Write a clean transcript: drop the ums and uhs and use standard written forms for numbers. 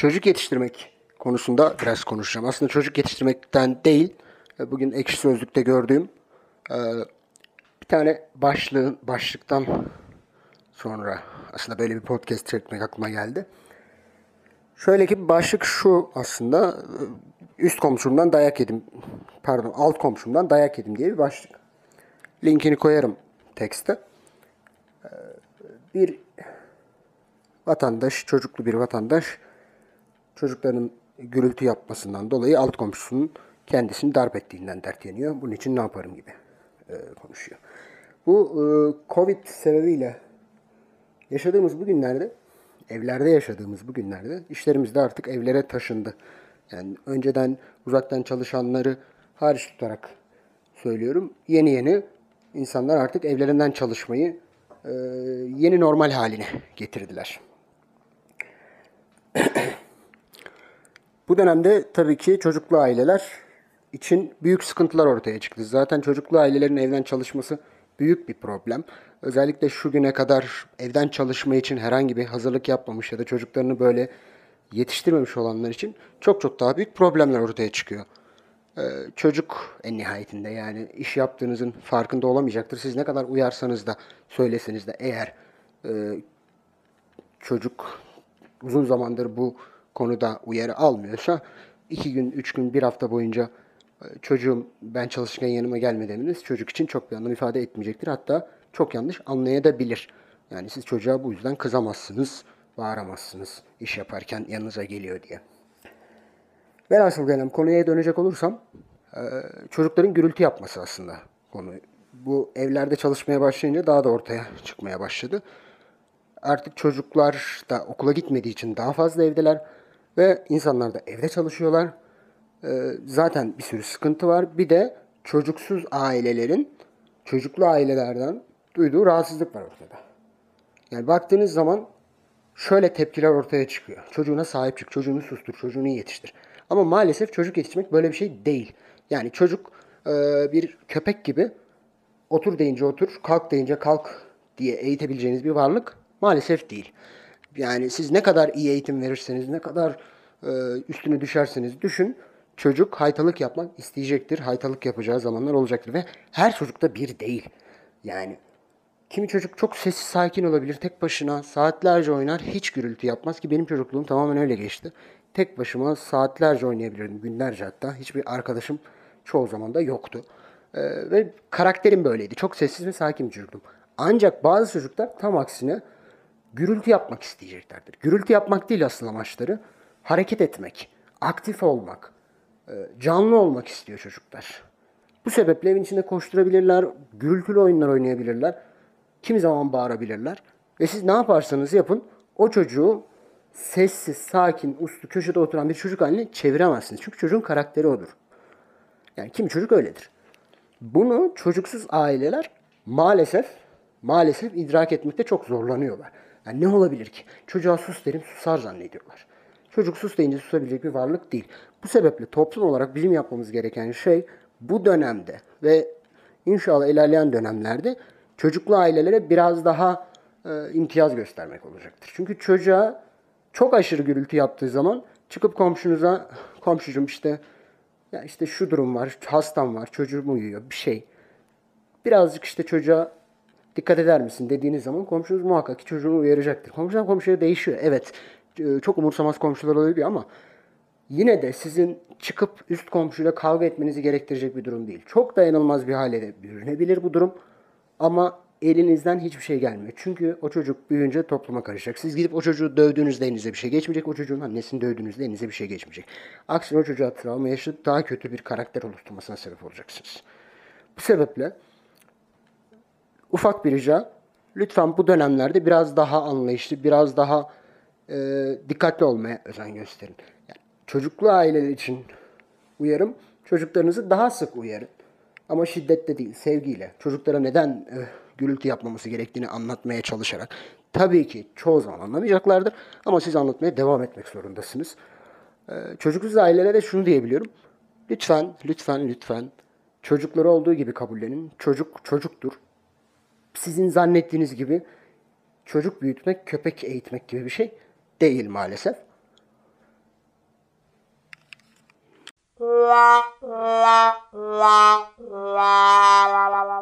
çocuk yetiştirmek konusunda biraz konuşacağım. Aslında çocuk yetiştirmekten değil, bugün Ekşi Sözlük'te gördüğüm bir tane başlıktan sonra aslında böyle bir podcast çekmek aklıma geldi. Şöyle ki başlık şu aslında, alt komşumdan dayak yedim diye bir başlık. Linkini koyarım tekste. Bir vatandaş, çocuklu bir vatandaş, çocukların gürültü yapmasından dolayı alt komşusunun kendisini darp ettiğinden dert yanıyor. Bunun için ne yaparım gibi konuşuyor. Bu Covid sebebiyle yaşadığımız bu günlerde, evlerde yaşadığımız bu günlerde işlerimiz de artık evlere taşındı. Yani önceden uzaktan çalışanları hariç tutarak söylüyorum. Yeni insanlar artık evlerinden çalışmayı yeni normal haline getirdiler. Bu dönemde tabii ki çocuklu aileler için büyük sıkıntılar ortaya çıktı. Zaten çocuklu ailelerin evden çalışması büyük bir problem. Özellikle şu güne kadar evden çalışma için herhangi bir hazırlık yapmamış ya da çocuklarını böyle yetiştirmemiş olanlar için çok daha büyük problemler ortaya çıkıyor. Çocuk en nihayetinde, yani iş yaptığınızın farkında olamayacaktır. Siz ne kadar uyarsanız da söyleseniz de eğer çocuk uzun zamandır bu konuda uyarı almıyorsa 2 gün, 3 gün, 1 hafta boyunca çocuğum ben çalışırken yanıma gelme demeniz çocuk için çok bir anlam ifade etmeyecektir. Hatta çok yanlış anlayabilir. Yani siz çocuğa bu yüzden kızamazsınız, bağıramazsınız iş yaparken yanınıza geliyor diye. Velhasıl kelam, konuya dönecek olursam çocukların gürültü yapması aslında konu. Bu evlerde çalışmaya başlayınca daha da ortaya çıkmaya başladı. Artık çocuklar da okula gitmediği için daha fazla evdeler ve insanlar da evde çalışıyorlar. Zaten bir sürü sıkıntı var. Bir de çocuksuz ailelerin çocuklu ailelerden duyduğu rahatsızlık var ortada. Yani baktığınız zaman şöyle tepkiler ortaya çıkıyor. Çocuğuna sahip çık, çocuğunu sustur, çocuğunu yetiştir. Ama maalesef çocuk yetiştirmek böyle bir şey değil. Yani çocuk bir köpek gibi otur deyince otur, kalk deyince kalk diye eğitebileceğiniz bir varlık maalesef değil. Yani siz ne kadar iyi eğitim verirseniz, ne kadar üstüne düşerseniz düşün, çocuk haytalık yapmak isteyecektir. Haytalık yapacağı zamanlar olacaktır ve her çocuk da bir değil. Yani kimi çocuk çok sessiz sakin olabilir, tek başına saatlerce oynar, hiç gürültü yapmaz ki benim çocukluğum tamamen öyle geçti. Tek başıma saatlerce oynayabilirdim, günlerce hatta. Hiçbir arkadaşım çoğu zaman da yoktu. Ve karakterim böyleydi. Çok sessiz ve sakin bir çocuktum. Ancak bazı çocuklar tam aksine gürültü yapmak isteyeceklerdir. Gürültü yapmak değil asıl amaçları. Hareket etmek, aktif olmak, canlı olmak istiyor çocuklar. Bu sebeple evin içinde koşturabilirler, gürültülü oyunlar oynayabilirler, kimi zaman bağırabilirler. Ve siz ne yaparsanız yapın, o çocuğu sessiz, sakin, uslu, köşede oturan bir çocuk haline çeviremezsiniz. Çünkü çocuğun karakteri odur. Yani kimi çocuk öyledir. Bunu çocuksuz aileler maalesef idrak etmekte çok zorlanıyorlar. Yani ne olabilir ki? Çocuğa sus derim, susar zannediyorlar. Çocuk sus deyince susabilecek bir varlık değil. Bu sebeple toplum olarak bizim yapmamız gereken şey bu dönemde ve inşallah ilerleyen dönemlerde çocuklu ailelere biraz daha imtiyaz göstermek olacaktır. Çünkü çocuğa çok aşırı gürültü yaptığı zaman çıkıp komşucum işte şu durum var, hastam var, çocuğum uyuyor, bir şey. Birazcık çocuğa dikkat eder misin dediğiniz zaman komşunuz muhakkak ki çocuğunu uyaracaktır. Komşudan komşuya değişiyor. Evet, çok umursamaz komşular oluyor ama yine de sizin çıkıp üst komşuyla kavga etmenizi gerektirecek bir durum değil. Çok dayanılmaz bir hale bürünebilir bu durum ama elinizden hiçbir şey gelmiyor. Çünkü o çocuk büyüyünce topluma karışacak. Siz gidip o çocuğu dövdüğünüzde elinize bir şey geçmeyecek. O çocuğun annesini dövdüğünüzde elinize bir şey geçmeyecek. Aksine o çocuğa travma yaşatıp daha kötü bir karakter oluşturmasına sebep olacaksınız. Bu sebeple ufak bir rica, lütfen bu dönemlerde biraz daha anlayışlı, biraz daha dikkatli olmaya özen gösterin. Yani çocuklu aileler için uyarım, çocuklarınızı daha sık uyarın. Ama şiddetle değil, sevgiyle. Çocuklara neden gürültü yapmaması gerektiğini anlatmaya çalışarak. Tabii ki çoğu zaman anlamayacaklardır ama siz anlatmaya devam etmek zorundasınız. Çocuksuz ailelere de şunu diyebiliyorum. Lütfen çocukları olduğu gibi kabullenin. Çocuk çocuktur. Sizin zannettiğiniz gibi çocuk büyütmek, köpek eğitmek gibi bir şey değil maalesef. la la la la la la la.